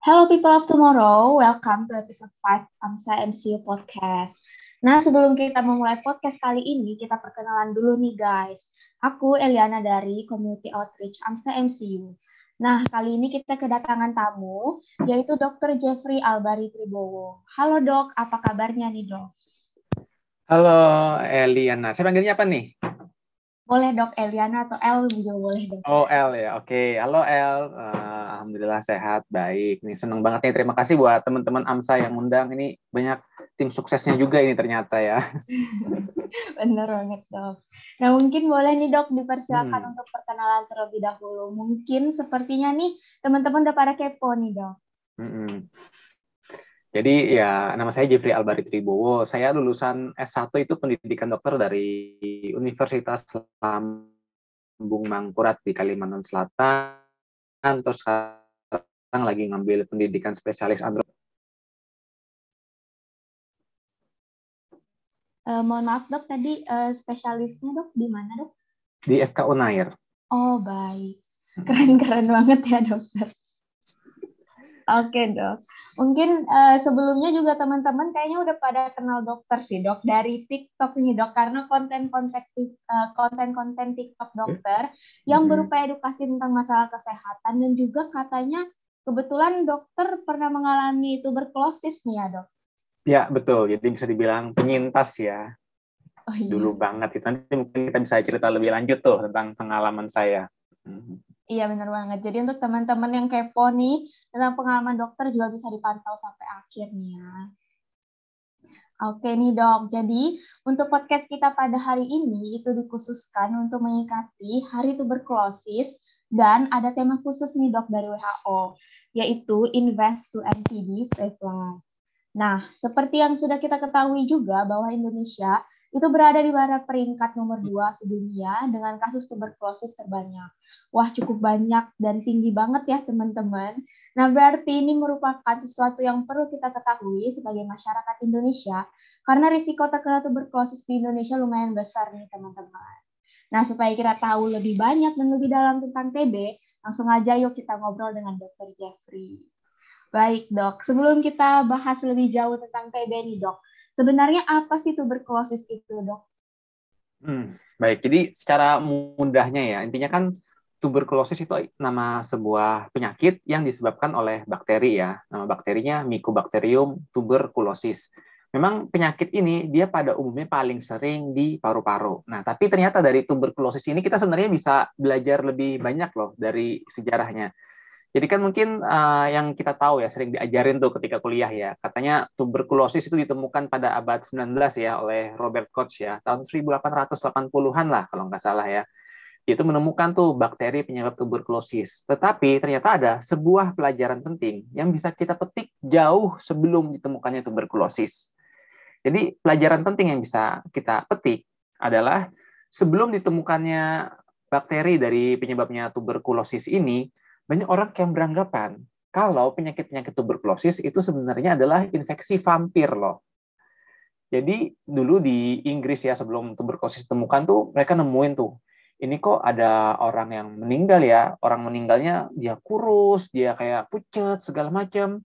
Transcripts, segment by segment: Hello people of tomorrow, welcome to episode 5 AMSA MCU Podcast. Nah, sebelum kita memulai podcast kali ini, kita perkenalan dulu nih guys. Aku Eliana dari Community Outreach AMSA MCU. Nah, kali ini kita kedatangan tamu, yaitu Dr. Jeffrey Albari Tribowo. Halo dok, apa kabarnya nih dok? Halo Eliana, saya panggilnya apa nih? Boleh dok, Eliana atau El juga boleh dok. Oh El ya, oke. Halo El, alhamdulillah sehat, baik. Nih seneng banget nih, terima kasih buat teman-teman AMSA yang undang. Ini banyak tim suksesnya juga ini ternyata ya. Bener banget dok. Nah mungkin boleh nih dok dipersilakan untuk perkenalan terlebih dahulu. Mungkin sepertinya nih teman-teman udah pada kepo nih dok. Jadi ya nama saya Jeffrey Albari Tribowo. Saya lulusan S1 itu pendidikan dokter dari Universitas Lambung Mangkurat di Kalimantan Selatan. Terus sekarang lagi ngambil pendidikan spesialis andrologi. Mohon maaf dok, tadi spesialisnya dok di mana dok? Di FKU Nair. Oh baik, keren banget ya dokter. Oke dok. Mungkin sebelumnya juga teman-teman kayaknya udah pada kenal dokter sih dok dari TikTok nih dok, karena konten-konten TikTok dokter yang berupa edukasi tentang masalah kesehatan, dan juga katanya kebetulan dokter pernah mengalami tuberkulosis nih ya dok. Ya betul, jadi bisa dibilang penyintas ya. Oh, iya. Dulu banget itu, nanti mungkin kita bisa cerita lebih lanjut tuh tentang pengalaman saya. Iya benar banget. Jadi untuk teman-teman yang kepo nih tentang pengalaman dokter juga bisa dipantau sampai akhirnya. Oke nih dok. Jadi untuk podcast kita pada hari ini itu dikhususkan untuk mengikuti Hari Tuberkulosis, dan ada tema khusus nih dok dari WHO, yaitu Invest to End TB Save Life. Nah, seperti yang sudah kita ketahui juga bahwa Indonesia itu berada di pada peringkat nomor 2 sedunia dengan kasus tuberkulosis terbanyak. Wah, cukup banyak dan tinggi banget ya teman-teman. Nah, berarti ini merupakan sesuatu yang perlu kita ketahui sebagai masyarakat Indonesia, karena risiko terkena tuberkulosis di Indonesia lumayan besar nih teman-teman. Nah, supaya kita tahu lebih banyak dan lebih dalam tentang TB, langsung aja yuk kita ngobrol dengan Dr. Jeffrey. Baik dok, sebelum kita bahas lebih jauh tentang TB nih dok, sebenarnya apa sih tuberkulosis itu dok? Baik, jadi secara mudahnya ya, intinya kan tuberkulosis itu nama sebuah penyakit yang disebabkan oleh bakteri ya. Nama bakterinya Mycobacterium tuberculosis. Memang penyakit ini dia pada umumnya paling sering di paru-paru. Nah, tapi ternyata dari tuberkulosis ini kita sebenarnya bisa belajar lebih banyak loh dari sejarahnya. Jadi kan mungkin yang kita tahu ya, sering diajarin tuh ketika kuliah ya, katanya tuberkulosis itu ditemukan pada abad 19 ya oleh Robert Koch ya, tahun 1880-an lah kalau nggak salah ya. Itu menemukan tuh bakteri penyebab tuberkulosis. Tetapi ternyata ada sebuah pelajaran penting yang bisa kita petik jauh sebelum ditemukannya tuberkulosis. Jadi pelajaran penting yang bisa kita petik adalah sebelum ditemukannya bakteri dari penyebabnya tuberkulosis ini, banyak orang yang beranggapan kalau penyakit-penyakit tuberkulosis itu sebenarnya adalah infeksi vampir loh. Jadi dulu di Inggris ya, sebelum tuberkulosis ditemukan tuh mereka nemuin tuh, ini kok ada orang yang meninggal ya, orang meninggalnya dia kurus, dia kayak pucat segala macam.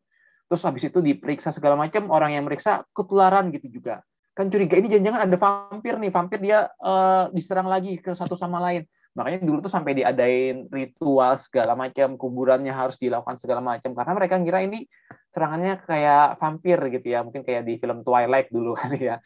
Terus habis itu diperiksa segala macam, orang yang meriksa ketularan gitu juga. Kan curiga ini jangan-jangan ada vampir nih, vampir dia diserang lagi ke satu sama lain. Makanya dulu tuh sampai diadain ritual segala macam, kuburannya harus dilakukan segala macam, karena mereka ngira ini serangannya kayak vampir gitu ya, mungkin kayak di film Twilight dulu kali ya.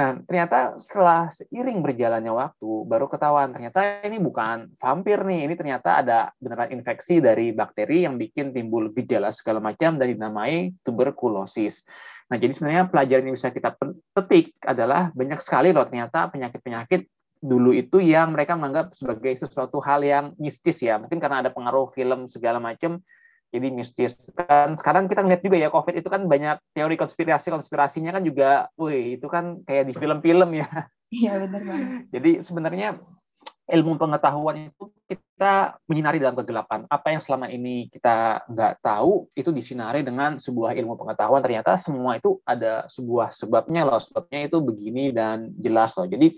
Nah, ternyata setelah seiring berjalannya waktu, baru ketahuan ternyata ini bukan vampir nih, ini ternyata ada beneran infeksi dari bakteri yang bikin timbul gejala segala macam dan dinamai tuberkulosis. Nah, jadi sebenarnya pelajaran yang bisa kita petik adalah banyak sekali loh ternyata penyakit-penyakit dulu itu yang mereka menganggap sebagai sesuatu hal yang mistis ya, mungkin karena ada pengaruh film segala macam jadi mistis. Kan sekarang kita ngeliat juga ya, COVID itu kan banyak teori konspirasinya kan juga, itu kan kayak di film-film ya. Iya benar banget. Jadi sebenarnya ilmu pengetahuan itu kita menyinari dalam kegelapan. Apa yang selama ini kita nggak tahu itu disinari dengan sebuah ilmu pengetahuan. Ternyata semua itu ada sebuah sebabnya loh, sebabnya itu begini dan jelas loh. Jadi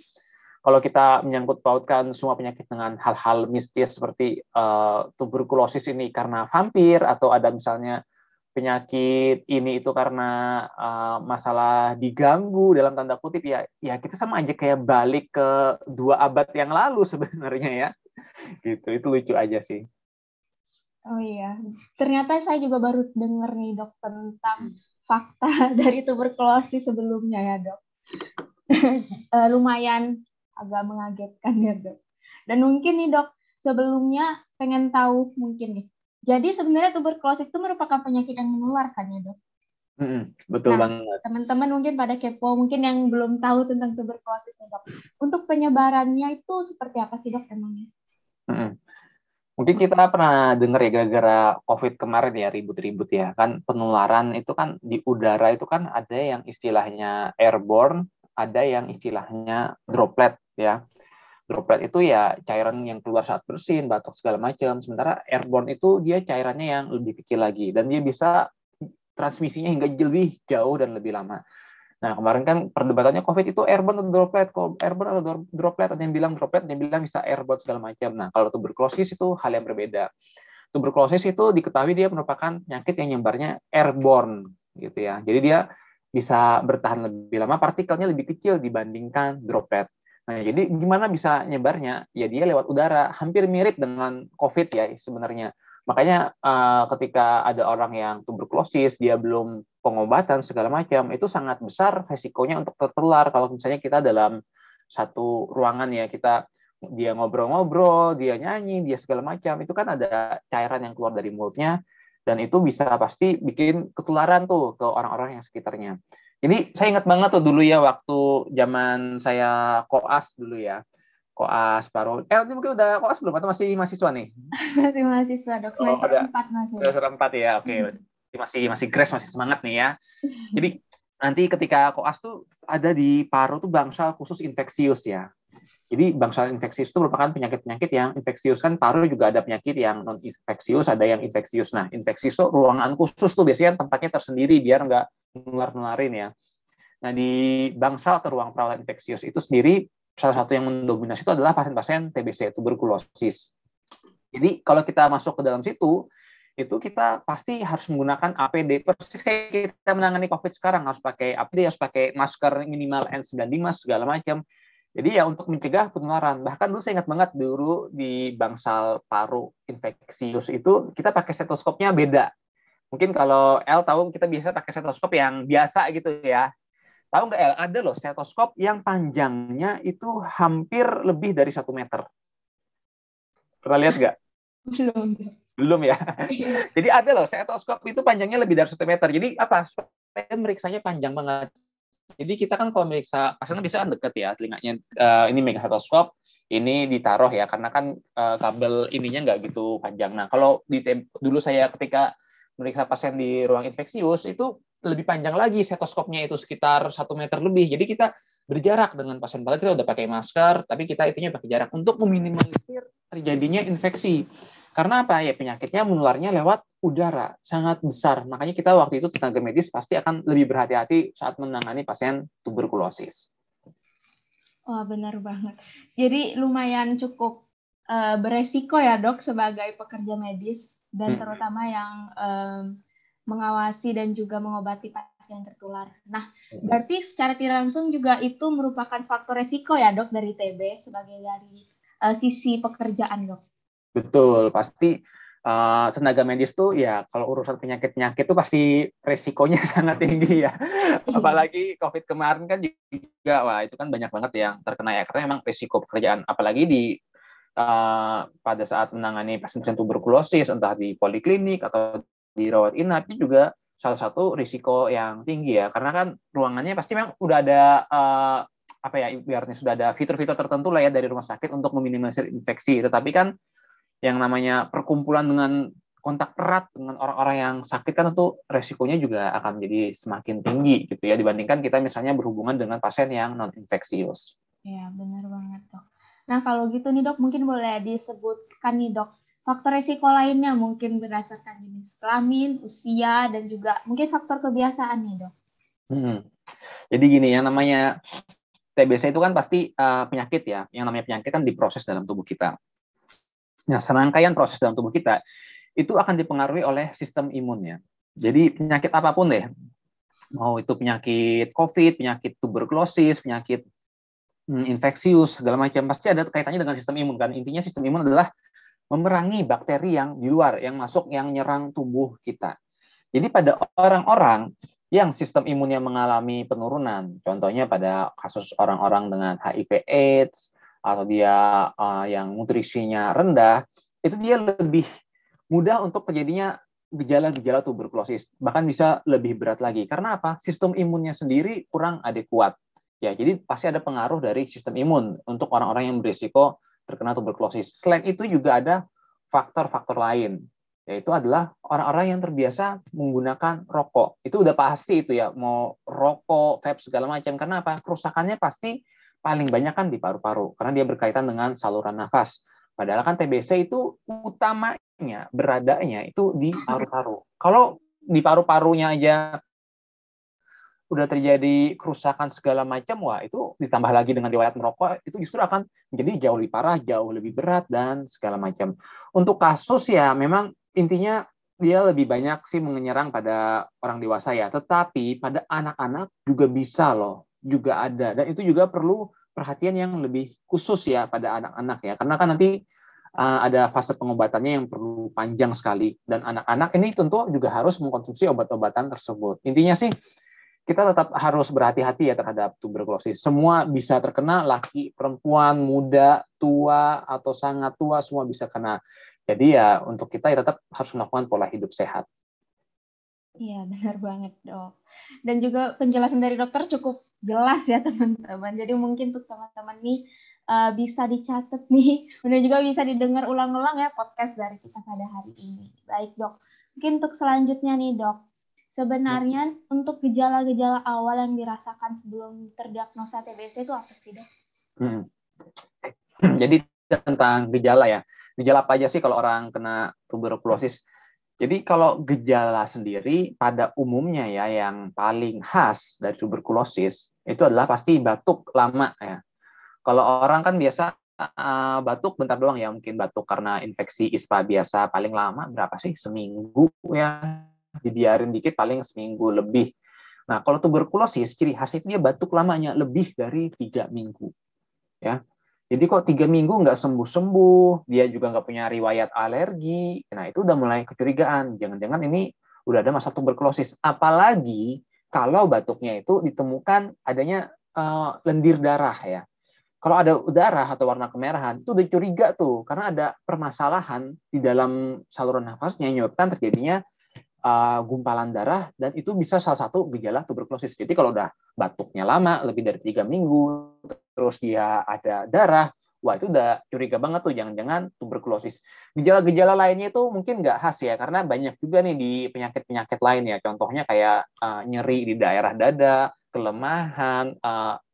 kalau kita menyangkut pautkan semua penyakit dengan hal-hal mistis seperti tuberkulosis ini karena vampir, atau ada misalnya penyakit ini itu karena masalah diganggu dalam tanda kutip, ya kita sama aja kayak balik ke 2 abad yang lalu sebenarnya ya. Gitu, itu lucu aja sih. Oh iya, ternyata saya juga baru dengar nih dok tentang fakta dari tuberkulosis sebelumnya ya dok. Lumayan agak mengagetkan ya dok. Dan mungkin nih dok, sebelumnya pengen tahu mungkin nih. Jadi sebenarnya tuberkulosis itu merupakan penyakit yang menularkan ya dok? Betul banget. Teman-teman mungkin pada kepo, mungkin yang belum tahu tentang tuberkulosis ya dok. Untuk penyebarannya itu seperti apa sih dok emangnya? Mungkin kita pernah dengar ya gara-gara COVID kemarin ya, ribut-ribut ya kan, penularan itu kan di udara itu kan ada yang istilahnya airborne, ada yang istilahnya droplet ya. Droplet itu ya cairan yang keluar saat bersin, batuk segala macam. Sementara airborne itu dia cairannya yang lebih kecil lagi. Dan dia bisa transmisinya hingga lebih jauh dan lebih lama. Nah kemarin kan perdebatannya COVID itu airborne atau droplet. Airborne atau droplet, ada yang bilang droplet, ada yang bilang bisa airborne segala macam. Nah kalau tuberkulosis itu hal yang berbeda. Tuberkulosis itu diketahui dia merupakan penyakit yang nyebarnya airborne gitu ya. Jadi dia bisa bertahan lebih lama, partikelnya lebih kecil dibandingkan droplet. Nah, jadi gimana bisa nyebarnya? Ya dia lewat udara, hampir mirip dengan COVID ya sebenarnya. Makanya ketika ada orang yang tuberkulosis, dia belum pengobatan segala macam, itu sangat besar resikonya untuk tertular. Kalau misalnya kita dalam satu ruangan ya, dia ngobrol-ngobrol, dia nyanyi, dia segala macam, itu kan ada cairan yang keluar dari mulutnya, dan itu bisa pasti bikin ketularan tuh ke orang-orang yang sekitarnya. Jadi saya ingat banget tuh dulu ya waktu zaman saya koas dulu ya. Koas paru. Ini mungkin udah koas belum atau masih mahasiswa nih? Masih mahasiswa, dok. Semester 4 ya. Oke. Masih grace, masih semangat nih ya. Jadi nanti ketika koas tuh ada di paru tuh bangsal khusus infeksius ya. Jadi bangsal infeksius itu merupakan penyakit-penyakit yang infeksius, kan paru juga ada penyakit yang non infeksius, ada yang infeksius. Nah, infeksius tuh ruangan khusus tuh biasanya tempatnya tersendiri biar nggak nular-nularin ya. Nah di bangsal atau ruang perawatan infeksius itu sendiri salah satu yang mendominasi itu adalah pasien-pasien TBC, tuberkulosis. Jadi kalau kita masuk ke dalam situ, itu kita pasti harus menggunakan APD. Persis kayak kita menangani COVID sekarang, harus pakai APD, harus pakai masker minimal N95 segala macam. Jadi ya untuk mencegah penularan. Bahkan dulu saya ingat banget dulu di bangsal paru infeksius itu kita pakai stetoskopnya beda. Mungkin kalau L tahu, kita biasa pakai stetoskop yang biasa gitu ya. Tahu nggak L? Ada loh stetoskop yang panjangnya itu hampir lebih dari 1 meter. Pernah lihat nggak? Belum ya? Jadi ada loh stetoskop itu panjangnya lebih dari 1 meter. Jadi apa? Supaya meriksanya panjang banget. Jadi kita kan kalau meriksa, pasien bisa kan deket ya telinganya. Ini megang stetoskop, ini ditaruh ya. Karena kan kabel ininya nggak gitu panjang. Nah kalau dulu saya ketika meriksa pasien di ruang infeksius, itu lebih panjang lagi stetoskopnya, itu sekitar 1 meter lebih. Jadi kita berjarak dengan pasien, padahal kita udah pakai masker, tapi kita itunya pakai jarak untuk meminimalisir terjadinya infeksi. Karena apa? Ya penyakitnya menularnya lewat udara, sangat besar. Makanya kita waktu itu tenaga medis pasti akan lebih berhati-hati saat menangani pasien tuberkulosis. Wah, benar banget. Jadi lumayan cukup beresiko ya dok sebagai pekerja medis, dan terutama yang mengawasi dan juga mengobati pasien tertular. Nah, berarti secara tidak langsung juga itu merupakan faktor resiko ya dok dari TB sebagai dari sisi pekerjaan dok. Betul, pasti tenaga medis tuh ya kalau urusan penyakit-penyakit tuh pasti resikonya sangat tinggi ya. Apalagi COVID kemarin kan juga, wah itu kan banyak banget yang terkena ya, karena memang resiko pekerjaan, apalagi di pada saat menangani pasien tuberkulosis, entah di poliklinik atau di rawat inap, itu juga salah satu risiko yang tinggi ya, karena kan ruangannya pasti memang udah ada biarnya sudah ada fitur-fitur tertentu lah ya dari rumah sakit untuk meminimalisir infeksi. Tetapi kan yang namanya perkumpulan dengan kontak erat dengan orang-orang yang sakit kan tentu resikonya juga akan menjadi semakin tinggi gitu ya, dibandingkan kita misalnya berhubungan dengan pasien yang non infeksius. Ya benar banget dok. Nah, kalau gitu nih dok, mungkin boleh disebutkan nih dok, faktor resiko lainnya mungkin berdasarkan jenis kelamin, usia, dan juga mungkin faktor kebiasaan nih dok. Jadi gini, yang namanya TBC itu kan pasti penyakit ya, yang namanya penyakit kan diproses dalam tubuh kita. Nah, serangkaian proses dalam tubuh kita itu akan dipengaruhi oleh sistem imunnya. Jadi penyakit apapun deh, mau itu penyakit COVID, penyakit tuberkulosis, penyakit infeksius, segala macam, pasti ada kaitannya dengan sistem imun kan. Intinya sistem imun adalah memerangi bakteri yang di luar, yang masuk, yang nyerang tubuh kita. Jadi pada orang-orang yang sistem imunnya mengalami penurunan, contohnya pada kasus orang-orang dengan HIV/AIDS, atau dia yang nutrisinya rendah, itu dia lebih mudah untuk terjadinya gejala-gejala tuberkulosis, bahkan bisa lebih berat lagi. Karena apa? Sistem imunnya sendiri kurang adekuat. Ya, jadi pasti ada pengaruh dari sistem imun untuk orang-orang yang berisiko terkena tuberkulosis. Selain itu juga ada faktor-faktor lain, yaitu adalah orang-orang yang terbiasa menggunakan rokok. Itu udah pasti itu ya, mau rokok, vape, segala macam. Karena apa? Kerusakannya pasti paling banyak kan di paru-paru, karena dia berkaitan dengan saluran nafas. Padahal kan TBC itu utamanya, beradanya itu di paru-paru. Kalau di paru-parunya aja udah terjadi kerusakan segala macam, wah itu ditambah lagi dengan riwayat merokok, itu justru akan menjadi jauh lebih parah, jauh lebih berat, dan segala macam. Untuk kasus ya memang intinya dia lebih banyak sih menyerang pada orang dewasa ya, tetapi pada anak-anak juga bisa loh, juga ada. Dan itu juga perlu perhatian yang lebih khusus ya pada anak-anak ya, karena kan nanti ada fase pengobatannya yang perlu panjang sekali, dan anak-anak ini tentu juga harus mengkonsumsi obat-obatan tersebut. Intinya sih kita tetap harus berhati-hati ya terhadap tuberkulosis. Semua bisa terkena, laki, perempuan, muda, tua, atau sangat tua, semua bisa kena. Jadi ya untuk kita ya tetap harus melakukan pola hidup sehat. Iya, benar banget, Dok. Dan juga penjelasan dari dokter cukup jelas ya teman-teman. Jadi mungkin untuk teman-teman nih bisa dicatat nih, dan juga bisa didengar ulang-ulang ya podcast dari kita pada hari ini. Baik Dok, mungkin untuk selanjutnya nih Dok, sebenarnya untuk gejala-gejala awal yang dirasakan sebelum terdiagnosa TBC itu apa sih Dok? Jadi tentang gejala ya, gejala apa aja sih kalau orang kena tuberkulosis? Jadi kalau gejala sendiri pada umumnya ya yang paling khas dari tuberkulosis itu adalah pasti batuk lama ya. Kalau orang kan biasa batuk bentar doang ya, mungkin batuk karena infeksi ISPA biasa paling lama berapa sih? Seminggu ya. Dibiarin dikit paling seminggu lebih. Nah, kalau tuberkulosis ciri khasnya itu dia batuk lamanya lebih dari 3 minggu. Ya. Jadi kok 3 minggu nggak sembuh-sembuh, dia juga nggak punya riwayat alergi, nah itu udah mulai kecurigaan, jangan-jangan ini udah ada masalah tuberkulosis. Apalagi kalau batuknya itu ditemukan adanya lendir darah ya. Kalau ada darah atau warna kemerahan, itu udah curiga tuh, karena ada permasalahan di dalam saluran nafasnya yang menyebabkan terjadinya gumpalan darah, dan itu bisa salah satu gejala tuberkulosis. Jadi kalau udah batuknya lama, lebih dari 3 minggu, terus dia ada darah, wah itu udah curiga banget tuh, jangan-jangan tuberkulosis. Gejala-gejala lainnya itu mungkin nggak khas ya, karena banyak juga nih di penyakit-penyakit lain ya, contohnya kayak nyeri di daerah dada, kelemahan,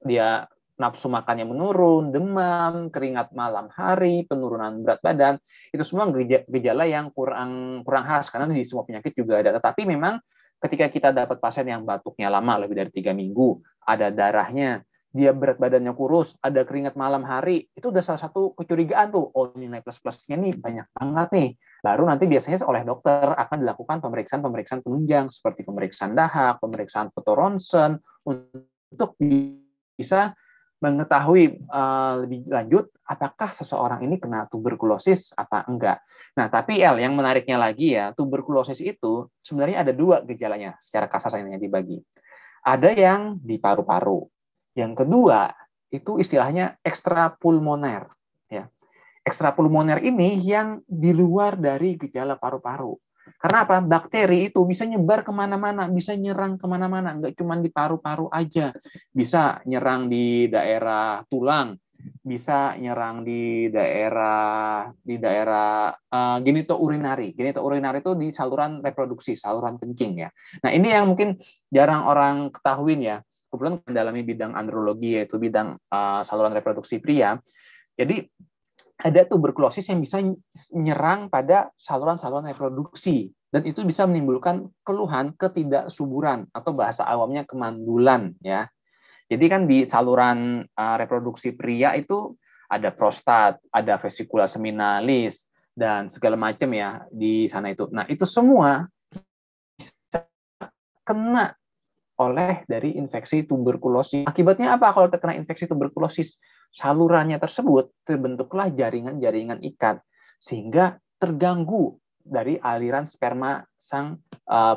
dia nafsu makannya menurun, demam, keringat malam hari, penurunan berat badan, itu semua gejala yang kurang khas, karena di semua penyakit juga ada. Tetapi memang ketika kita dapat pasien yang batuknya lama, lebih dari 3 minggu, ada darahnya, dia berat badannya kurus, ada keringat malam hari, itu udah salah satu kecurigaan tuh, oh nilai plus-plusnya nih banyak banget nih. Baru nanti biasanya oleh dokter akan dilakukan pemeriksaan-pemeriksaan penunjang, seperti pemeriksaan dahak, pemeriksaan fotoronsen, untuk bisa mengetahui lebih lanjut apakah seseorang ini kena tuberkulosis apa enggak. Nah, tapi yang menariknya lagi ya, tuberkulosis itu sebenarnya ada 2 gejalanya secara kasar sayangnya dibagi. Ada yang di paru-paru. Yang kedua, itu istilahnya ekstrapulmoner. Ya. Ekstrapulmoner ini yang di luar dari gejala paru-paru. Karena apa? Bakteri itu bisa nyebar kemana-mana, bisa nyerang kemana-mana, nggak cuma di paru-paru aja. Bisa nyerang di daerah tulang, bisa nyerang di daerah genitourinari. Genitourinari itu di saluran reproduksi, saluran kencing ya. Nah ini yang mungkin jarang orang ketahuin ya. Kebetulan mendalami bidang andrologi, yaitu bidang saluran reproduksi pria. Jadi ada tuberkulosis yang bisa menyerang pada saluran-saluran reproduksi, dan itu bisa menimbulkan keluhan ketidaksuburan atau bahasa awamnya kemandulan ya. Jadi kan di saluran reproduksi pria itu ada prostat, ada vesikula seminalis, dan segala macam ya di sana itu. Nah, itu semua bisa terkena oleh dari infeksi tuberkulosis. Akibatnya apa kalau terkena infeksi tuberkulosis? Salurannya tersebut terbentuklah jaringan-jaringan ikat sehingga terganggu dari aliran sperma sang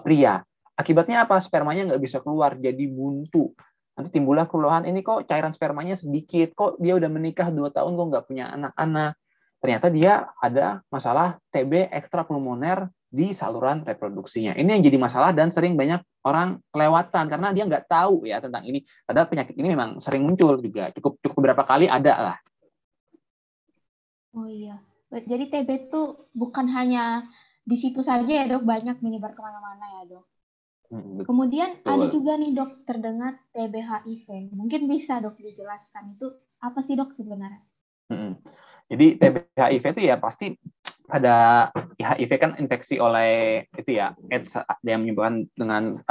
pria. Akibatnya apa? Spermanya nggak bisa keluar, jadi buntu. Nanti timbullah keluhan, ini kok cairan spermanya sedikit, kok dia udah menikah 2 tahun, kok nggak punya anak-anak. Ternyata dia ada masalah TB ekstrapulmoner di saluran reproduksinya. Ini yang jadi masalah dan sering banyak orang kelewatan karena dia nggak tahu ya tentang ini. Padahal penyakit ini memang sering muncul juga, cukup beberapa kali ada lah. Oh iya, jadi TB tuh bukan hanya di situ saja ya dok, banyak menyebar kemana-mana ya dok. Kemudian betul. Ada juga nih dok, terdengar TB-HIV. Mungkin bisa dok dijelaskan itu apa sih dok sebenarnya? Jadi TB-HIV itu ya pasti pada HIV kan infeksi oleh itu ya AIDS yang menyebabkan dengan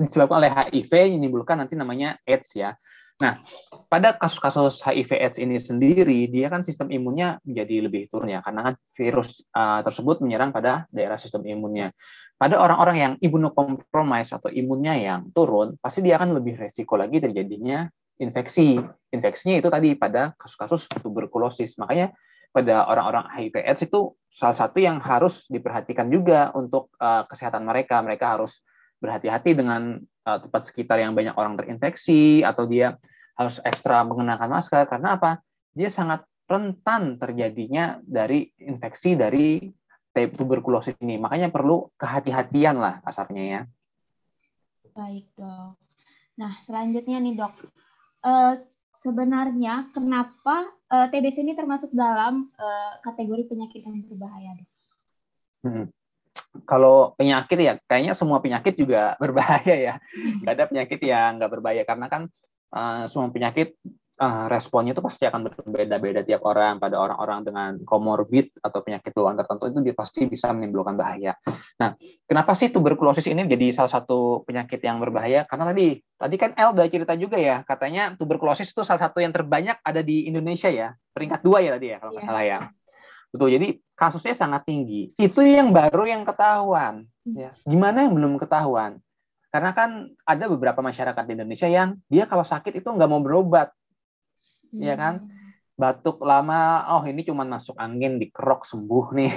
disebabkan oleh HIV yang menimbulkan nanti namanya AIDS ya. Nah, pada kasus-kasus HIV/AIDS ini sendiri, dia kan sistem imunnya menjadi lebih turun ya, karena kan virus tersebut menyerang pada daerah sistem imunnya. Pada orang-orang yang imunokompromis atau imunnya yang turun, pasti dia akan lebih resiko lagi terjadinya infeksi. Infeksinya itu tadi pada kasus-kasus tuberkulosis. Makanya pada orang-orang HIV/AIDS itu salah satu yang harus diperhatikan juga untuk kesehatan mereka. Mereka harus berhati-hati dengan tempat sekitar yang banyak orang terinfeksi, atau dia harus ekstra mengenakan masker, karena apa? Dia sangat rentan terjadinya dari infeksi dari tuberkulosis ini. Makanya perlu kehati-hatian lah kasarnya ya. Baik dok. Nah selanjutnya nih dok, sebenarnya kenapa TBC ini termasuk dalam kategori penyakit yang berbahaya dok? Kalau penyakit ya, kayaknya semua penyakit juga berbahaya ya. Nggak ada penyakit yang nggak berbahaya, karena kan semua penyakit responnya itu pasti akan berbeda-beda tiap orang. Pada orang-orang dengan komorbid atau penyakit bawaan tertentu itu dia pasti bisa menimbulkan bahaya. Nah, kenapa sih tuberkulosis ini menjadi salah satu penyakit yang berbahaya? Karena tadi kan El udah cerita juga ya, katanya tuberkulosis itu salah satu yang terbanyak ada di Indonesia ya. Peringkat 2 ya tadi ya, kalau nggak salah ya. Betul, jadi kasusnya sangat tinggi. Itu yang baru yang ketahuan. Ya. Gimana yang belum ketahuan? Karena kan ada beberapa masyarakat di Indonesia yang dia kalau sakit itu nggak mau berobat. Ya kan? Batuk lama, oh ini cuma masuk angin, dikerok, sembuh nih.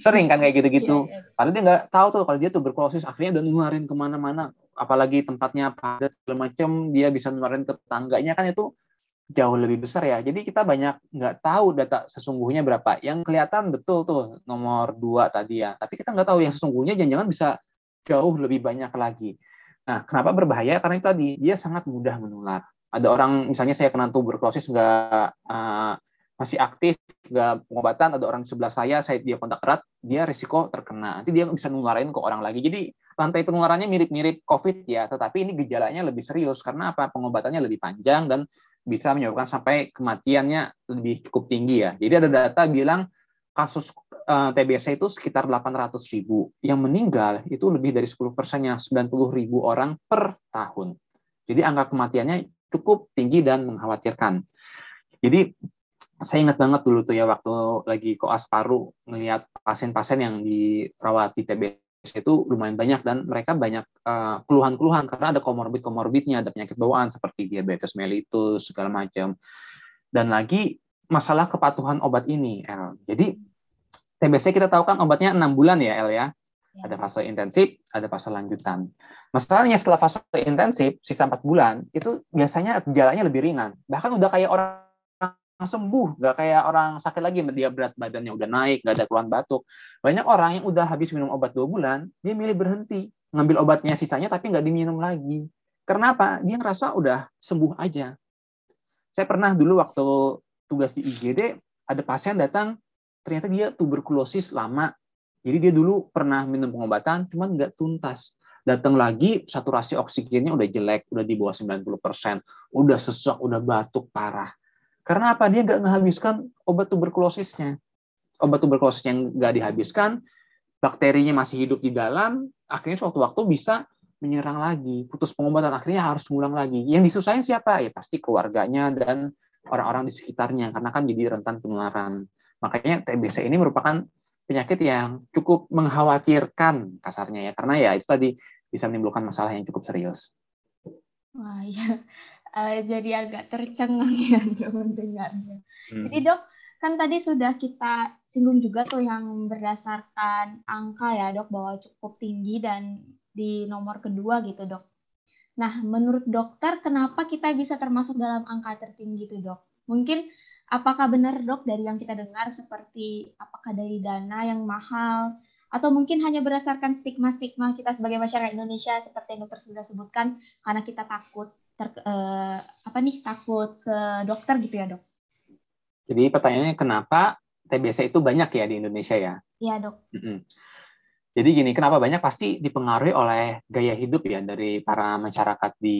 Sering kan kayak gitu-gitu. Padahal dia nggak tahu tuh kalau dia tuberkulosis, akhirnya udah nularin kemana-mana. Apalagi tempatnya padat, segala macam, dia bisa nularin ke tetangganya kan itu jauh lebih besar ya. Jadi kita banyak nggak tahu data sesungguhnya berapa. Yang kelihatan betul tuh nomor 2 tadi ya. Tapi kita nggak tahu yang sesungguhnya, jangan-jangan bisa jauh lebih banyak lagi. Nah, kenapa berbahaya? Karena itu tadi, dia sangat mudah menular. Ada orang, misalnya saya kena tuberkulosis nggak masih aktif, nggak pengobatan. Ada orang di sebelah saya dia kontak erat, dia risiko terkena. Nanti dia bisa nularin ke orang lagi. Jadi rantai penularannya mirip-mirip COVID ya. Tetapi ini gejalanya lebih serius karena apa? Pengobatannya lebih panjang dan bisa menyebabkan sampai kematiannya lebih cukup tinggi ya. Jadi ada data bilang kasus TBC itu sekitar 800.000. Yang meninggal itu lebih dari 10%-nya, 90.000 orang per tahun. Jadi angka kematiannya cukup tinggi dan mengkhawatirkan. Jadi saya ingat banget dulu tuh ya waktu lagi koas paru ngelihat pasien-pasien yang dirawat di TBC itu lumayan banyak dan mereka banyak keluhan-keluhan karena ada komorbid-komorbidnya, ada penyakit bawaan seperti diabetes mellitus segala macam. Dan lagi masalah kepatuhan obat ini, El. Jadi TBC kita tahu kan obatnya 6 bulan ya, El ya. Ada fase intensif, ada fase lanjutan. Masalahnya setelah fase intensif sisa 4 bulan, itu biasanya gejalanya lebih ringan. Bahkan udah kayak orang sembuh, nggak kayak orang sakit lagi, dia berat badannya udah naik, nggak ada keluhan batuk. Banyak orang yang udah habis minum obat 2 bulan, dia milih berhenti, ngambil obatnya sisanya tapi nggak diminum lagi. Kenapa? Dia ngerasa udah sembuh aja. Saya pernah dulu waktu tugas di IGD, ada pasien datang, ternyata dia tuberkulosis lama. Jadi dia dulu pernah minum pengobatan, cuman nggak tuntas. Datang lagi, saturasi oksigennya udah jelek, udah di bawah 90%, udah sesak, udah batuk parah. Karena apa? Dia nggak menghabiskan obat tuberkulosisnya. Obat tuberkulosis yang nggak dihabiskan, bakterinya masih hidup di dalam, akhirnya suatu waktu bisa menyerang lagi. Putus pengobatan, akhirnya harus ngulang lagi. Yang disusahin siapa? Ya pasti keluarganya dan orang-orang di sekitarnya, karena kan jadi rentan penularan. Makanya TBC ini merupakan penyakit yang cukup mengkhawatirkan kasarnya ya. Karena ya itu tadi, bisa menimbulkan masalah yang cukup serius. Wah ya, jadi agak tercengang ya mendengarnya. Jadi dok, kan tadi sudah kita singgung juga tuh yang berdasarkan angka ya dok, bahwa cukup tinggi dan di nomor kedua gitu dok. Nah menurut dokter kenapa kita bisa termasuk dalam angka tertinggi itu dok? Mungkin apakah benar dok dari yang kita dengar seperti apakah dari dana yang mahal, atau mungkin hanya berdasarkan stigma-stigma kita sebagai masyarakat Indonesia seperti yang dokter sudah sebutkan, karena kita takut takut ke dokter gitu ya dok. Jadi pertanyaannya kenapa TBC itu banyak ya di Indonesia ya? Iya dok. Jadi gini, kenapa banyak pasti dipengaruhi oleh gaya hidup ya dari para masyarakat di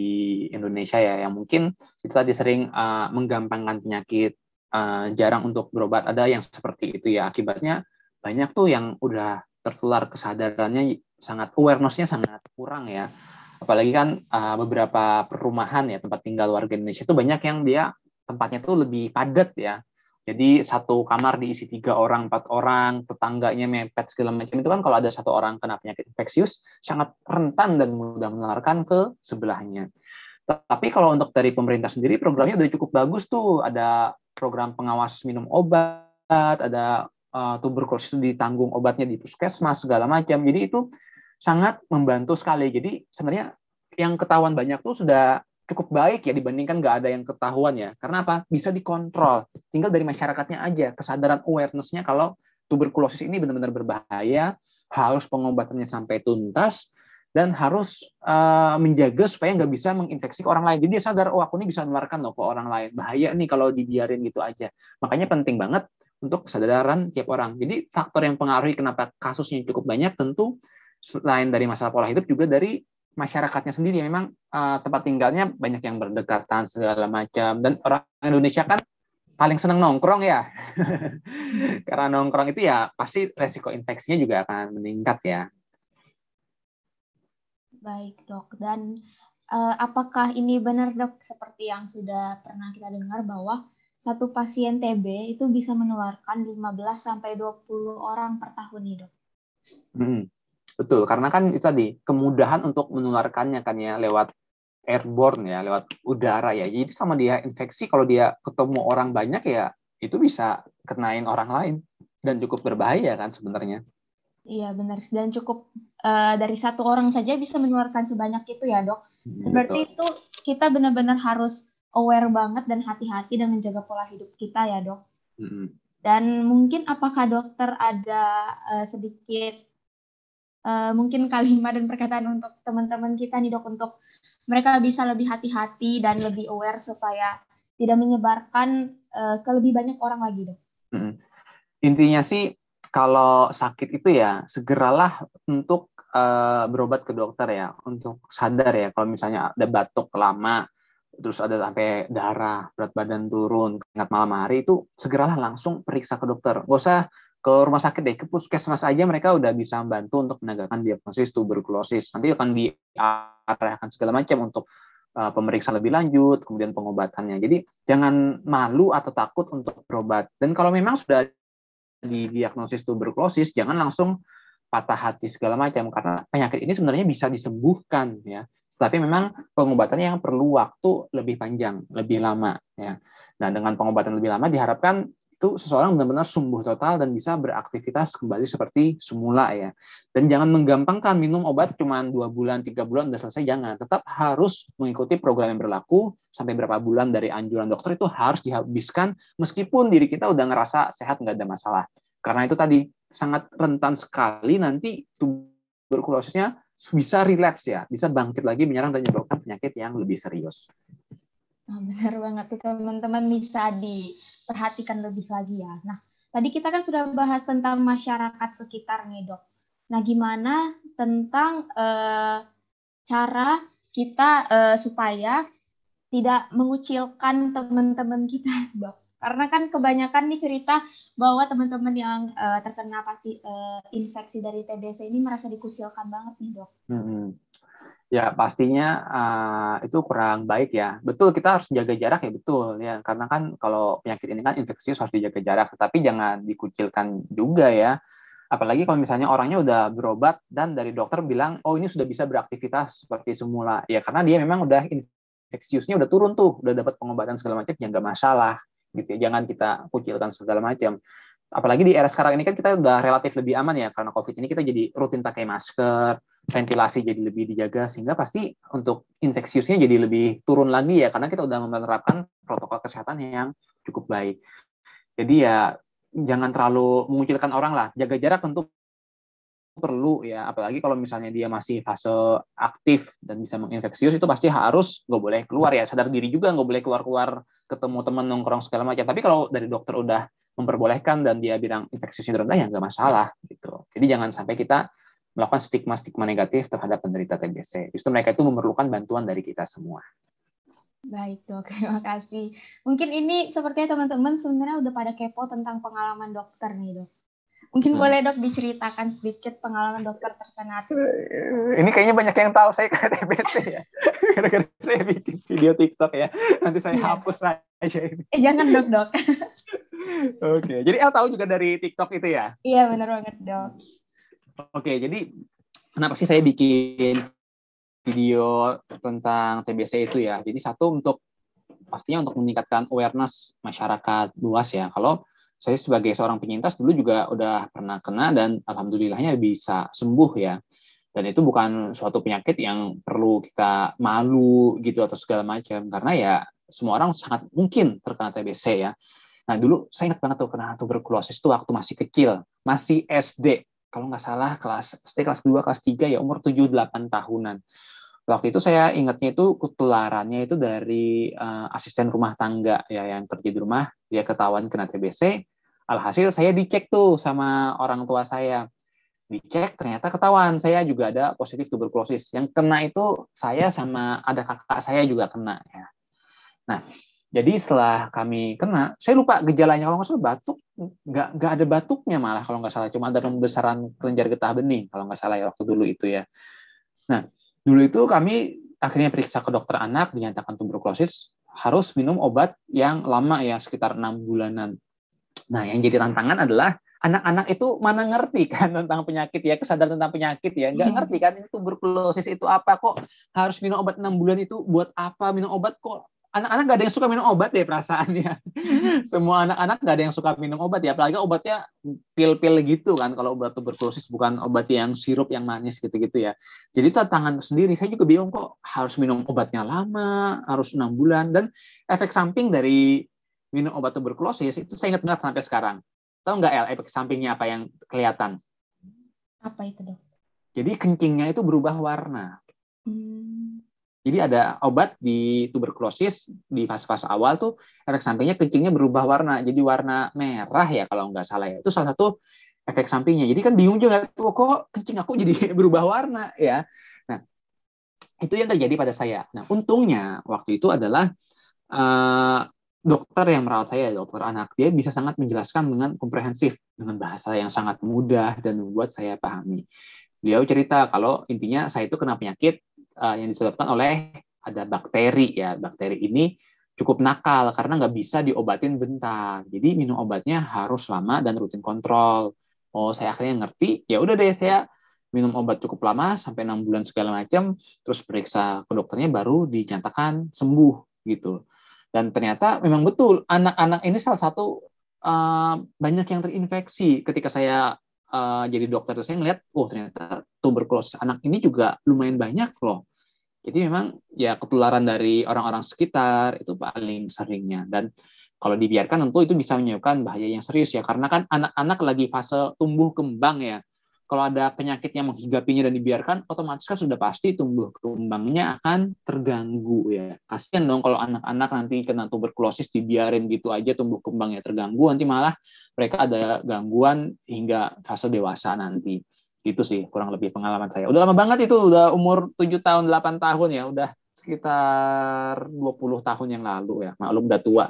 Indonesia ya, yang mungkin itu tadi sering menggampangkan penyakit, jarang untuk berobat, ada yang seperti itu ya. Akibatnya banyak tuh yang udah tertular, kesadarannya sangat, awareness-nya sangat kurang ya. Apalagi kan beberapa perumahan ya, tempat tinggal warga Indonesia itu banyak yang dia tempatnya tuh lebih padat ya. Jadi satu kamar diisi 3 orang, 4 orang, tetangganya mepet segala macam, itu kan kalau ada satu orang kena penyakit infeksius sangat rentan dan mudah menularkan ke sebelahnya. Tapi kalau untuk dari pemerintah sendiri programnya udah cukup bagus tuh, ada program pengawas minum obat, ada tuberkulosis itu ditanggung obatnya di puskesmas segala macam. Jadi itu sangat membantu sekali. Jadi sebenarnya yang ketahuan banyak tuh sudah cukup baik ya dibandingkan nggak ada yang ketahuan ya. Karena apa? Bisa dikontrol. Tinggal dari masyarakatnya aja. Kesadaran awareness-nya kalau tuberkulosis ini benar-benar berbahaya, harus pengobatannya sampai tuntas, dan harus menjaga supaya nggak bisa menginfeksi orang lain. Jadi dia sadar, oh aku ini bisa menularkan loh ke orang lain. Bahaya nih kalau dibiarin gitu aja. Makanya penting banget untuk kesadaran tiap orang. Jadi faktor yang pengaruhi kenapa kasusnya cukup banyak tentu selain dari masalah pola hidup juga dari masyarakatnya sendiri yang memang tempat tinggalnya banyak yang berdekatan segala macam, dan orang Indonesia kan paling senang nongkrong ya. Karena nongkrong itu ya pasti resiko infeksinya juga akan meningkat ya. Baik dok, dan apakah ini benar dok seperti yang sudah pernah kita dengar bahwa satu pasien TB itu bisa menularkan 15-20 orang per tahun nih dok? Betul, karena kan itu tadi kemudahan untuk menularkannya kan ya lewat airborne ya, lewat udara ya. Jadi selama dia infeksi, kalau dia ketemu orang banyak ya itu bisa kenain orang lain dan cukup berbahaya kan sebenarnya. Iya benar, dan cukup dari satu orang saja bisa menularkan sebanyak itu ya dok. Berarti itu kita benar-benar harus aware banget dan hati-hati dan menjaga pola hidup kita ya dok. Dan mungkin apakah dokter ada sedikit mungkin kalimat dan perkataan untuk teman-teman kita nih dok, untuk mereka bisa lebih hati-hati dan lebih aware supaya tidak menyebarkan ke lebih banyak orang lagi dok. Intinya sih kalau sakit itu ya segeralah untuk berobat ke dokter ya, untuk sadar ya kalau misalnya ada batuk lama, terus ada sampai darah, berat badan turun, keringat malam hari, itu segeralah langsung periksa ke dokter. Gak usah ke rumah sakit deh, ke puskesmas aja mereka udah bisa membantu untuk menegakkan diagnosis tuberkulosis. Nanti akan diarahkan segala macam untuk pemeriksaan lebih lanjut, kemudian pengobatannya. Jadi jangan malu atau takut untuk berobat. Dan kalau memang sudah didiagnosis tuberkulosis, jangan langsung patah hati segala macam, karena penyakit ini sebenarnya bisa disembuhkan ya. Tapi memang pengobatannya yang perlu waktu lebih panjang, lebih lama ya. Nah, dengan pengobatan lebih lama diharapkan itu seseorang benar-benar sembuh total dan bisa beraktivitas kembali seperti semula ya. Dan jangan menggampangkan minum obat cuma 2 bulan, 3 bulan udah selesai, jangan. Tetap harus mengikuti program yang berlaku sampai berapa bulan dari anjuran dokter itu harus dihabiskan meskipun diri kita udah ngerasa sehat, nggak ada masalah. Karena itu tadi sangat rentan sekali nanti tuberkulosisnya bisa relapse ya, bisa bangkit lagi menyerang dan menyebabkan penyakit yang lebih serius. Nah, benar banget tuh teman-teman, bisa diperhatikan lebih lagi ya. Nah, tadi kita kan sudah bahas tentang masyarakat sekitar nih dok. Nah, gimana tentang cara kita supaya tidak mengucilkan teman-teman kita dok? Karena kan kebanyakan nih cerita bahwa teman-teman yang terkena infeksi dari TBC ini merasa dikucilkan banget nih dok. Ya pastinya itu kurang baik ya. Betul, kita harus jaga jarak ya, betul ya. Karena kan kalau penyakit ini kan infeksius harus dijaga jarak, tapi jangan dikucilkan juga ya. Apalagi kalau misalnya orangnya udah berobat dan dari dokter bilang, oh ini sudah bisa beraktivitas seperti semula. Ya karena dia memang udah infeksiusnya udah turun tuh, udah dapat pengobatan segala macam, ya nggak masalah gitu ya. Jangan kita kucilkan segala macam. Apalagi di era sekarang ini kan kita udah relatif lebih aman ya, karena COVID ini kita jadi rutin pakai masker, ventilasi jadi lebih dijaga, sehingga pasti untuk infeksiusnya jadi lebih turun lagi ya, karena kita udah menerapkan protokol kesehatan yang cukup baik. Jadi ya, jangan terlalu mengucilkan orang lah. Jaga jarak tentu perlu ya. Apalagi kalau misalnya dia masih fase aktif dan bisa menginfeksius, itu pasti harus nggak boleh keluar ya. Sadar diri juga nggak boleh keluar-keluar ketemu teman nongkrong segala macam. Tapi kalau dari dokter udah memperbolehkan dan dia bilang infeksiusnya rendah, ya nggak masalah gitu. Jadi jangan sampai kita melakukan stigma-stigma negatif terhadap penderita TBC. Justru mereka itu memerlukan bantuan dari kita semua. Baik dok, terima kasih. Mungkin ini sepertinya teman-teman sebenarnya udah pada kepo tentang pengalaman dokter nih dok. Mungkin boleh dok diceritakan sedikit pengalaman dokter terkena. Ini kayaknya banyak yang tahu saya kena TBC ya. Karena saya bikin video TikTok ya. Nanti saya hapus aja ini. Jangan dok. Oke, jadi El tahu juga dari TikTok itu ya? Iya benar banget dok. Oke, jadi kenapa sih saya bikin video tentang TBC itu ya. Jadi satu, untuk pastinya untuk meningkatkan awareness masyarakat luas ya. Kalau saya sebagai seorang penyintas dulu juga udah pernah kena dan alhamdulillahnya bisa sembuh ya. Dan itu bukan suatu penyakit yang perlu kita malu gitu atau segala macam, karena ya semua orang sangat mungkin terkena TBC ya. Nah dulu saya ingat banget tuh kena tuberkulosis itu waktu masih kecil, masih SD. Kalau nggak salah kelas 2, kelas 3 ya, umur 7-8 tahunan. Waktu itu saya ingatnya itu ketularannya itu dari asisten rumah tangga ya, yang kerja di rumah, dia ketahuan kena TBC. Alhasil saya dicek tuh sama orang tua saya. Dicek ternyata ketahuan, saya juga ada positif tuberkulosis. Yang kena itu saya sama ada kakak saya juga kena ya. Nah, jadi setelah kami kena, saya lupa gejalanya, kalau nggak salah batuk, nggak ada batuknya malah kalau nggak salah, cuma ada pembesaran kelenjar getah bening kalau nggak salah ya waktu dulu itu ya. Nah, dulu itu kami akhirnya periksa ke dokter anak, dinyatakan tuberkulosis, harus minum obat yang lama ya, sekitar 6 bulanan. Nah, yang jadi tantangan adalah anak-anak itu mana ngerti kan tentang penyakit ya, kesadaran tentang penyakit ya, nggak ngerti kan itu tuberkulosis itu apa, kok harus minum obat 6 bulan itu buat apa, minum obat kok. Anak-anak nggak ada yang suka minum obat ya perasaannya. Semua anak-anak nggak ada yang suka minum obat ya. Apalagi obatnya pil-pil gitu kan. Kalau obat tuberkulosis bukan obat yang sirup yang manis gitu-gitu ya. Jadi tantangan sendiri. Saya juga bingung kok harus minum obatnya lama, harus 6 bulan. Dan efek samping dari minum obat tuberkulosis itu saya ingat benar sampai sekarang. Tahu nggak El, efek sampingnya apa yang kelihatan? Apa itu dok? Jadi kencingnya itu berubah warna. Jadi ada obat di tuberkulosis di fase-fase awal tuh efek sampingnya kencingnya berubah warna, jadi warna merah ya kalau nggak salah ya. Itu salah satu efek sampingnya. Jadi kan bingung juga tuh, kok kencing aku jadi berubah warna ya. Nah itu yang terjadi pada saya. Nah untungnya waktu itu adalah dokter yang merawat saya, dokter anak, dia bisa sangat menjelaskan dengan komprehensif, dengan bahasa yang sangat mudah dan membuat saya pahami. Beliau cerita kalau intinya saya itu kena penyakit yang disebabkan oleh ada bakteri ya. Bakteri ini cukup nakal karena nggak bisa diobatin bentar. Jadi minum obatnya harus lama dan rutin kontrol. Oh, saya akhirnya ngerti. Ya udah deh, saya minum obat cukup lama sampai 6 bulan segala macam, terus periksa ke dokternya baru dinyatakan sembuh gitu. Dan ternyata memang betul anak-anak ini salah satu banyak yang terinfeksi. Ketika saya jadi dokter, saya ngeliat, oh ternyata tuberkulosis anak ini juga lumayan banyak loh. Jadi memang ya ketularan dari orang-orang sekitar itu paling seringnya. Dan kalau dibiarkan tentu itu bisa menyebabkan bahaya yang serius ya. Karena kan anak-anak lagi fase tumbuh kembang ya. Kalau ada penyakit yang menghinggapinya dan dibiarkan, otomatis kan sudah pasti tumbuh kembangnya akan terganggu ya. Kasian dong kalau anak-anak nanti kena tuberkulosis dibiarin gitu aja tumbuh kembangnya terganggu, nanti malah mereka ada gangguan hingga fase dewasa nanti. Gitu sih kurang lebih pengalaman saya. Udah lama banget itu, udah umur 7 tahun, 8 tahun ya, udah sekitar 20 tahun yang lalu ya. Maklum udah tua.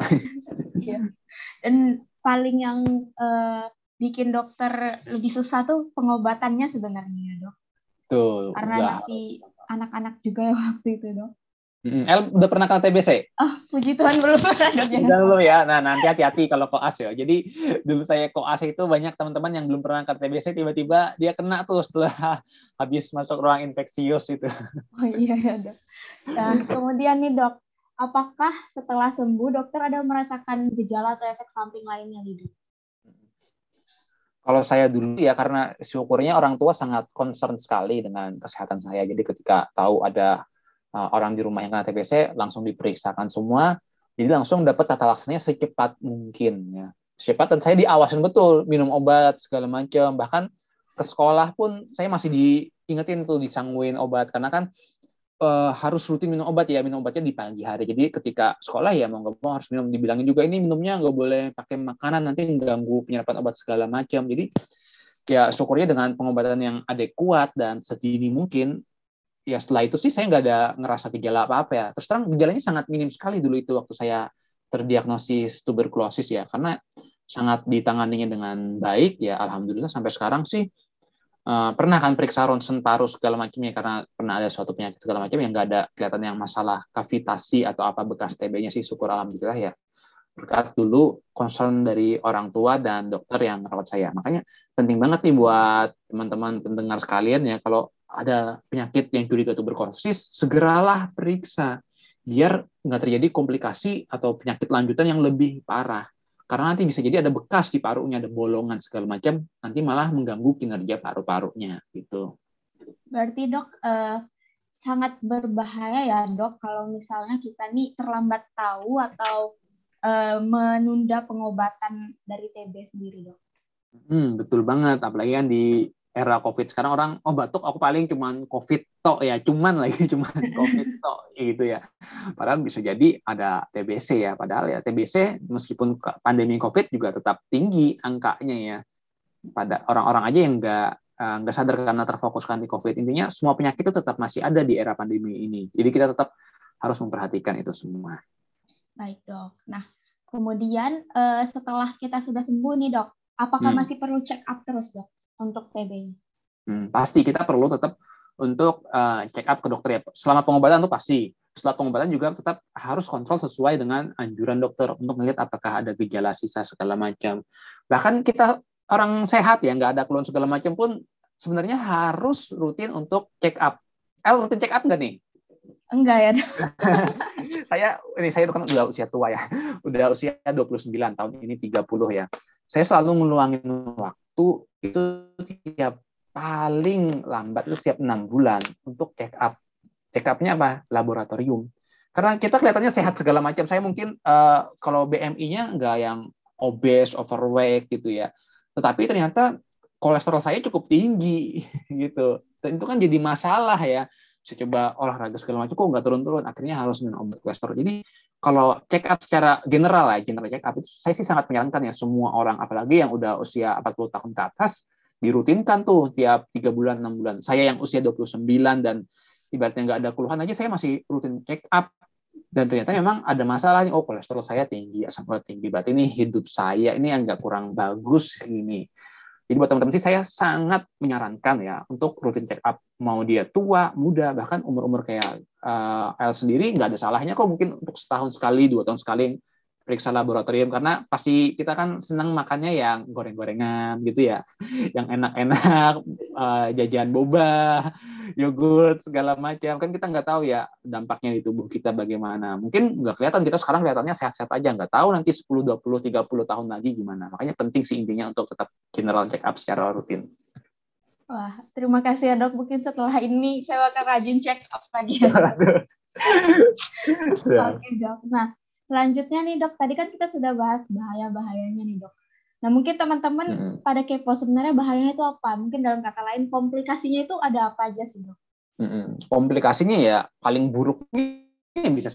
Dan paling yang bikin dokter lebih susah tuh pengobatannya sebenarnya dok. Tuh, karena masih anak-anak juga waktu itu dok. El udah pernah kena TBC? Ah, puji Tuhan belum pernah dok ya. Belum ya. Nah, nanti hati-hati kalau koas ya. Jadi dulu saya koas itu banyak teman-teman yang belum pernah kena TBC tiba-tiba dia kena tuh setelah habis masuk ruang infeksius itu. Oh iya ya dok. Nah, kemudian nih dok, apakah setelah sembuh dokter ada merasakan gejala atau efek samping lainnya nih dok? Kalau saya dulu ya, karena syukurnya orang tua sangat concern sekali dengan kesehatan saya. Jadi ketika tahu ada orang di rumah yang kena TBC langsung diperiksakan semua, jadi langsung dapat tata laksananya secepat mungkin ya. Secepat, dan saya diawasin betul, minum obat segala macam, bahkan ke sekolah pun saya masih diingetin tuh disangguin obat, karena kan harus rutin minum obat ya, minum obatnya di pagi hari. Jadi ketika sekolah ya mau nggak mau harus minum, dibilangin juga ini minumnya nggak boleh pakai makanan, nanti mengganggu penyerapan obat segala macam. Jadi ya syukurnya dengan pengobatan yang adekuat dan sedini mungkin. Ya setelah itu sih saya nggak ada ngerasa gejala apa-apa ya. Terus terang gejalanya sangat minim sekali dulu itu waktu saya terdiagnosis tuberkulosis ya. Karena sangat ditanganinya dengan baik ya. Alhamdulillah sampai sekarang sih pernah kan periksa ronsen paru segala macamnya. Karena pernah ada suatu penyakit segala macam yang nggak ada kelihatan yang masalah kavitasi atau apa bekas TB-nya sih. Syukur alhamdulillah ya. Berkat dulu concern dari orang tua dan dokter yang merawat saya. Makanya penting banget nih buat teman-teman pendengar sekalian ya, kalau ada penyakit yang curiga tuberkulosis, segeralah periksa biar nggak terjadi komplikasi atau penyakit lanjutan yang lebih parah. Karena nanti bisa jadi ada bekas di parunya, ada bolongan segala macam, nanti malah mengganggu kinerja paru-parunya gitu. Berarti dok sangat berbahaya ya dok kalau misalnya kita nih terlambat tahu atau menunda pengobatan dari TB sendiri dok. Betul banget, apalagi kan di era COVID sekarang orang, oh batuk aku paling cuman COVID tok ya, cuman COVID tok gitu ya. Padahal bisa jadi ada TBC ya, padahal ya TBC meskipun pandemi COVID juga tetap tinggi angkanya ya. Pada orang-orang aja yang nggak sadar karena terfokuskan di COVID. Intinya semua penyakit itu tetap masih ada di era pandemi ini. Jadi kita tetap harus memperhatikan itu semua. Baik dok. Nah kemudian setelah kita sudah sembuh nih dok, apakah masih perlu check up terus dok? Untuk TB. Pasti kita perlu tetap untuk check up ke dokter ya. Selama pengobatan itu pasti. Setelah pengobatan juga tetap harus kontrol sesuai dengan anjuran dokter untuk melihat apakah ada gejala sisa segala macam. Bahkan kita orang sehat ya, nggak ada keluhan segala macam pun sebenarnya harus rutin untuk check up. El rutin check up nggak nih? Enggak ya. saya kan udah usia tua ya. Udah usia 29 tahun ini 30 ya. Saya selalu ngeluangin waktu itu tiap paling lambat itu setiap 6 bulan untuk check up. Check up-nya apa? Laboratorium. Karena kita kelihatannya sehat segala macam. Saya mungkin kalau BMI-nya nggak yang obes, overweight gitu ya. Tetapi ternyata kolesterol saya cukup tinggi gitu. Dan itu kan jadi masalah ya. Saya coba olahraga segala macam kok nggak turun-turun. Akhirnya harus minum obat kolesterol. Jadi kalau check up secara general ya, general check up itu saya sih sangat menyarankan ya semua orang, apalagi yang udah usia 40 tahun ke atas, dirutinkan tuh tiap 3 bulan, 6 bulan. Saya yang usia 29 dan ibaratnya nggak ada keluhan aja, saya masih rutin check up. Dan ternyata memang ada masalah nih, oh kolesterol saya tinggi, asam urat tinggi, berarti ini hidup saya ini agak kurang bagus ini. Jadi buat teman-teman sih saya sangat menyarankan ya untuk rutin check up, mau dia tua, muda, bahkan umur-umur kayak El sendiri nggak ada salahnya kok mungkin untuk setahun sekali, 2 tahun sekali periksa laboratorium, karena pasti kita kan senang makannya yang goreng-gorengan gitu ya, yang enak-enak, jajan boba, yogurt segala macam, kan kita nggak tahu ya dampaknya di tubuh kita bagaimana. Mungkin nggak kelihatan, kita sekarang kelihatannya sehat-sehat aja, nggak tahu nanti 10, 20, 30 tahun lagi gimana. Makanya penting sih intinya untuk tetap general check up secara rutin. Wah, terima kasih ya dok. Mungkin setelah ini saya akan rajin check up lagi. Oke dok. Nah, selanjutnya nih dok, tadi kan kita sudah bahas bahaya-bahayanya nih dok. Nah, mungkin teman-teman pada kepo sebenarnya bahayanya itu apa? Mungkin dalam kata lain komplikasinya itu ada apa aja sih dok? Komplikasinya ya paling buruknya bisa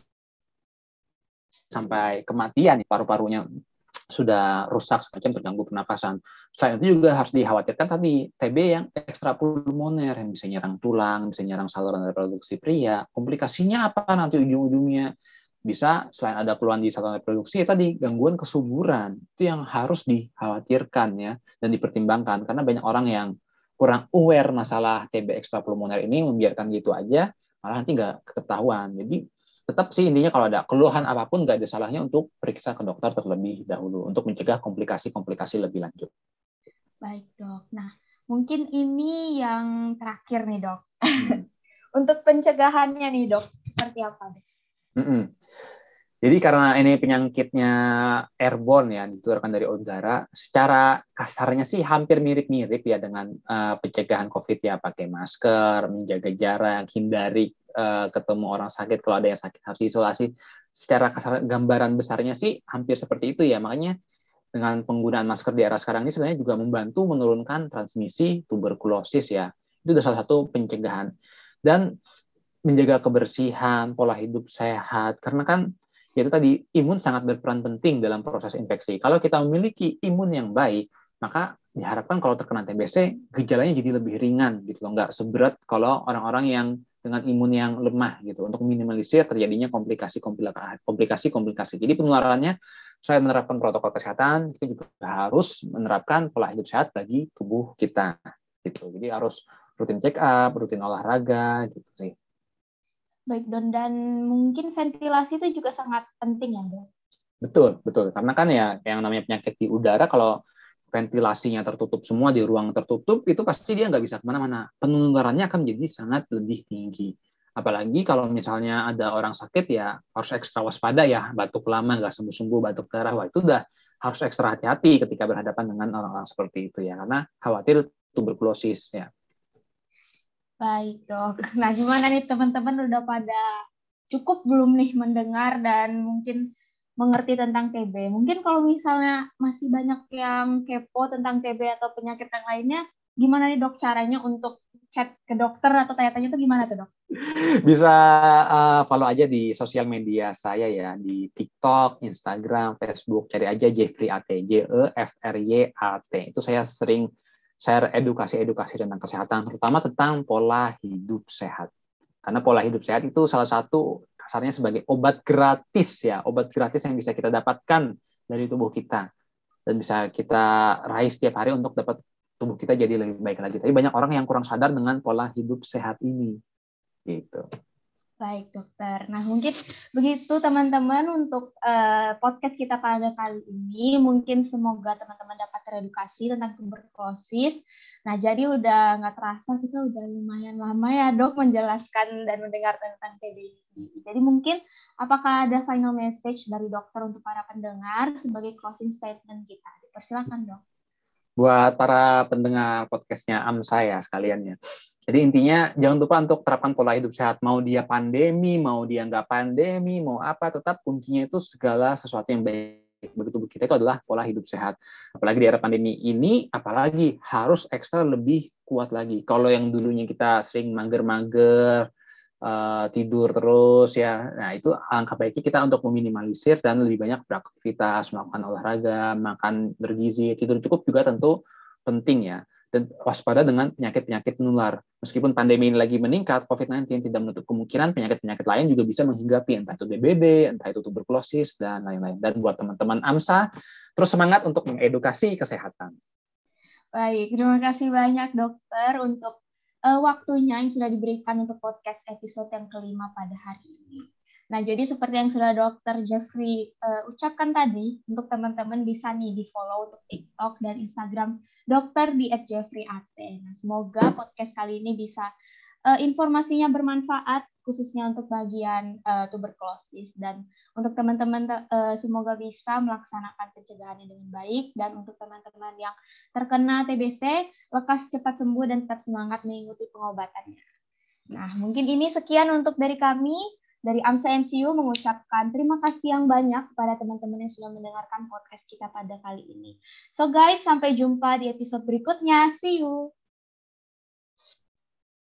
sampai kematian, paru-parunya sudah rusak semacam terganggu pernapasan. Selain itu juga harus dikhawatirkan tadi TB yang ekstrapulmoner yang bisa nyerang tulang, bisa nyerang saluran reproduksi pria. Komplikasinya apa nanti ujung-ujungnya? Bisa selain ada keluhan di saluran reproduksi ya tadi gangguan kesuburan. Itu yang harus dikhawatirkan ya dan dipertimbangkan, karena banyak orang yang kurang aware masalah TB ekstrapulmoner ini membiarkan gitu aja, malah nanti nggak ketahuan. Jadi tetap sih intinya kalau ada keluhan apapun nggak ada salahnya untuk periksa ke dokter terlebih dahulu untuk mencegah komplikasi-komplikasi lebih lanjut. Baik dok, nah mungkin ini yang terakhir nih dok. Untuk pencegahannya nih dok, seperti apa dok? Jadi karena ini penyakitnya airborne ya, ditularkan dari udara, secara kasarnya sih hampir mirip-mirip ya dengan pencegahan COVID ya, pakai masker, menjaga jarak, hindari ketemu orang sakit, kalau ada yang sakit harus diisolasi. Secara kasar gambaran besarnya sih hampir seperti itu ya. Makanya dengan penggunaan masker di era sekarang ini sebenarnya juga membantu menurunkan transmisi tuberkulosis ya. Itu sudah salah satu pencegahan. Dan menjaga kebersihan, pola hidup sehat. Karena kan yaitu tadi imun sangat berperan penting dalam proses infeksi. Kalau kita memiliki imun yang baik, maka diharapkan kalau terkena TBC gejalanya jadi lebih ringan gitu loh, nggak seberat kalau orang-orang yang dengan imun yang lemah gitu, untuk minimalisir terjadinya komplikasi. Jadi penularannya, selain menerapkan protokol kesehatan, kita juga harus menerapkan pola hidup sehat bagi tubuh kita gitu. Jadi harus rutin check up, rutin olahraga gitu sih. Baik Don, dan mungkin ventilasi itu juga sangat penting ya Don? Betul. Karena kan ya yang namanya penyakit di udara, kalau ventilasinya tertutup semua, di ruang tertutup, itu pasti dia nggak bisa kemana-mana. Penularannya akan menjadi sangat lebih tinggi. Apalagi kalau misalnya ada orang sakit ya harus ekstra waspada ya, batuk lama, nggak sembuh-sembuh, batuk darah, wah itu udah harus ekstra hati-hati ketika berhadapan dengan orang-orang seperti itu ya, karena khawatir tuberkulosis ya. Baik dok, nah gimana nih teman-teman udah pada cukup belum nih mendengar dan mungkin mengerti tentang TB. Mungkin kalau misalnya masih banyak yang kepo tentang TB atau penyakit yang lainnya, gimana nih dok caranya untuk chat ke dokter atau tanya-tanya itu gimana tuh dok? Bisa follow aja di sosial media saya ya, di TikTok, Instagram, Facebook, cari aja Jeffrey AT, JEFRYAT. Itu saya sering share edukasi-edukasi tentang kesehatan, terutama tentang pola hidup sehat. Karena pola hidup sehat itu salah satu kasarnya sebagai obat gratis yang bisa kita dapatkan dari tubuh kita dan bisa kita raih setiap hari untuk dapat tubuh kita jadi lebih baik lagi. Tapi banyak orang yang kurang sadar dengan pola hidup sehat ini. Gitu. Baik dokter. Nah mungkin begitu teman-teman untuk podcast kita pada kali ini. Mungkin semoga teman-teman dapat teredukasi tentang tuberkulosis. Nah jadi udah nggak terasa kita udah lumayan lama ya dok menjelaskan dan mendengar tentang TB ini sendiri. Jadi mungkin apakah ada final message dari dokter untuk para pendengar sebagai closing statement kita? Dipersilakan dok. Buat para pendengar podcastnya AMSA ya sekalian ya. Jadi intinya jangan lupa untuk terapkan pola hidup sehat. Mau dia pandemi, mau dia nggak pandemi, mau apa, tetap kuncinya itu segala sesuatu yang baik bagi tubuh kita itu adalah pola hidup sehat. Apalagi di era pandemi ini, apalagi harus ekstra lebih kuat lagi. Kalau yang dulunya kita sering mager-mager, tidur terus ya, nah itu alangkah baiknya kita untuk meminimalisir dan lebih banyak beraktivitas, melakukan olahraga, makan bergizi, tidur cukup juga tentu penting ya. Dan waspada dengan penyakit-penyakit menular. Meskipun pandemi ini lagi meningkat, COVID-19 tidak menutup kemungkinan penyakit-penyakit lain juga bisa menghinggapi, entah itu DBD, entah itu tuberkulosis, dan lain-lain. Dan buat teman-teman AMSA, terus semangat untuk mengedukasi kesehatan. Baik, terima kasih banyak dokter untuk waktunya yang sudah diberikan untuk podcast episode yang kelima pada hari ini. Nah, jadi seperti yang sudah dokter Jeffrey ucapkan tadi, untuk teman-teman bisa nih di-follow untuk TikTok dan Instagram dokter di @jeffreyat. Nah, semoga podcast kali ini bisa informasinya bermanfaat, khususnya untuk bagian tuberkulosis. Dan untuk teman-teman semoga bisa melaksanakan pencegahannya dengan baik. Dan untuk teman-teman yang terkena TBC, lekas cepat sembuh dan tetap semangat mengikuti pengobatannya. Nah, mungkin ini sekian untuk dari kami. Dari AMSA MCU mengucapkan terima kasih yang banyak kepada teman-teman yang sudah mendengarkan podcast kita pada kali ini. So guys, sampai jumpa di episode berikutnya. See you!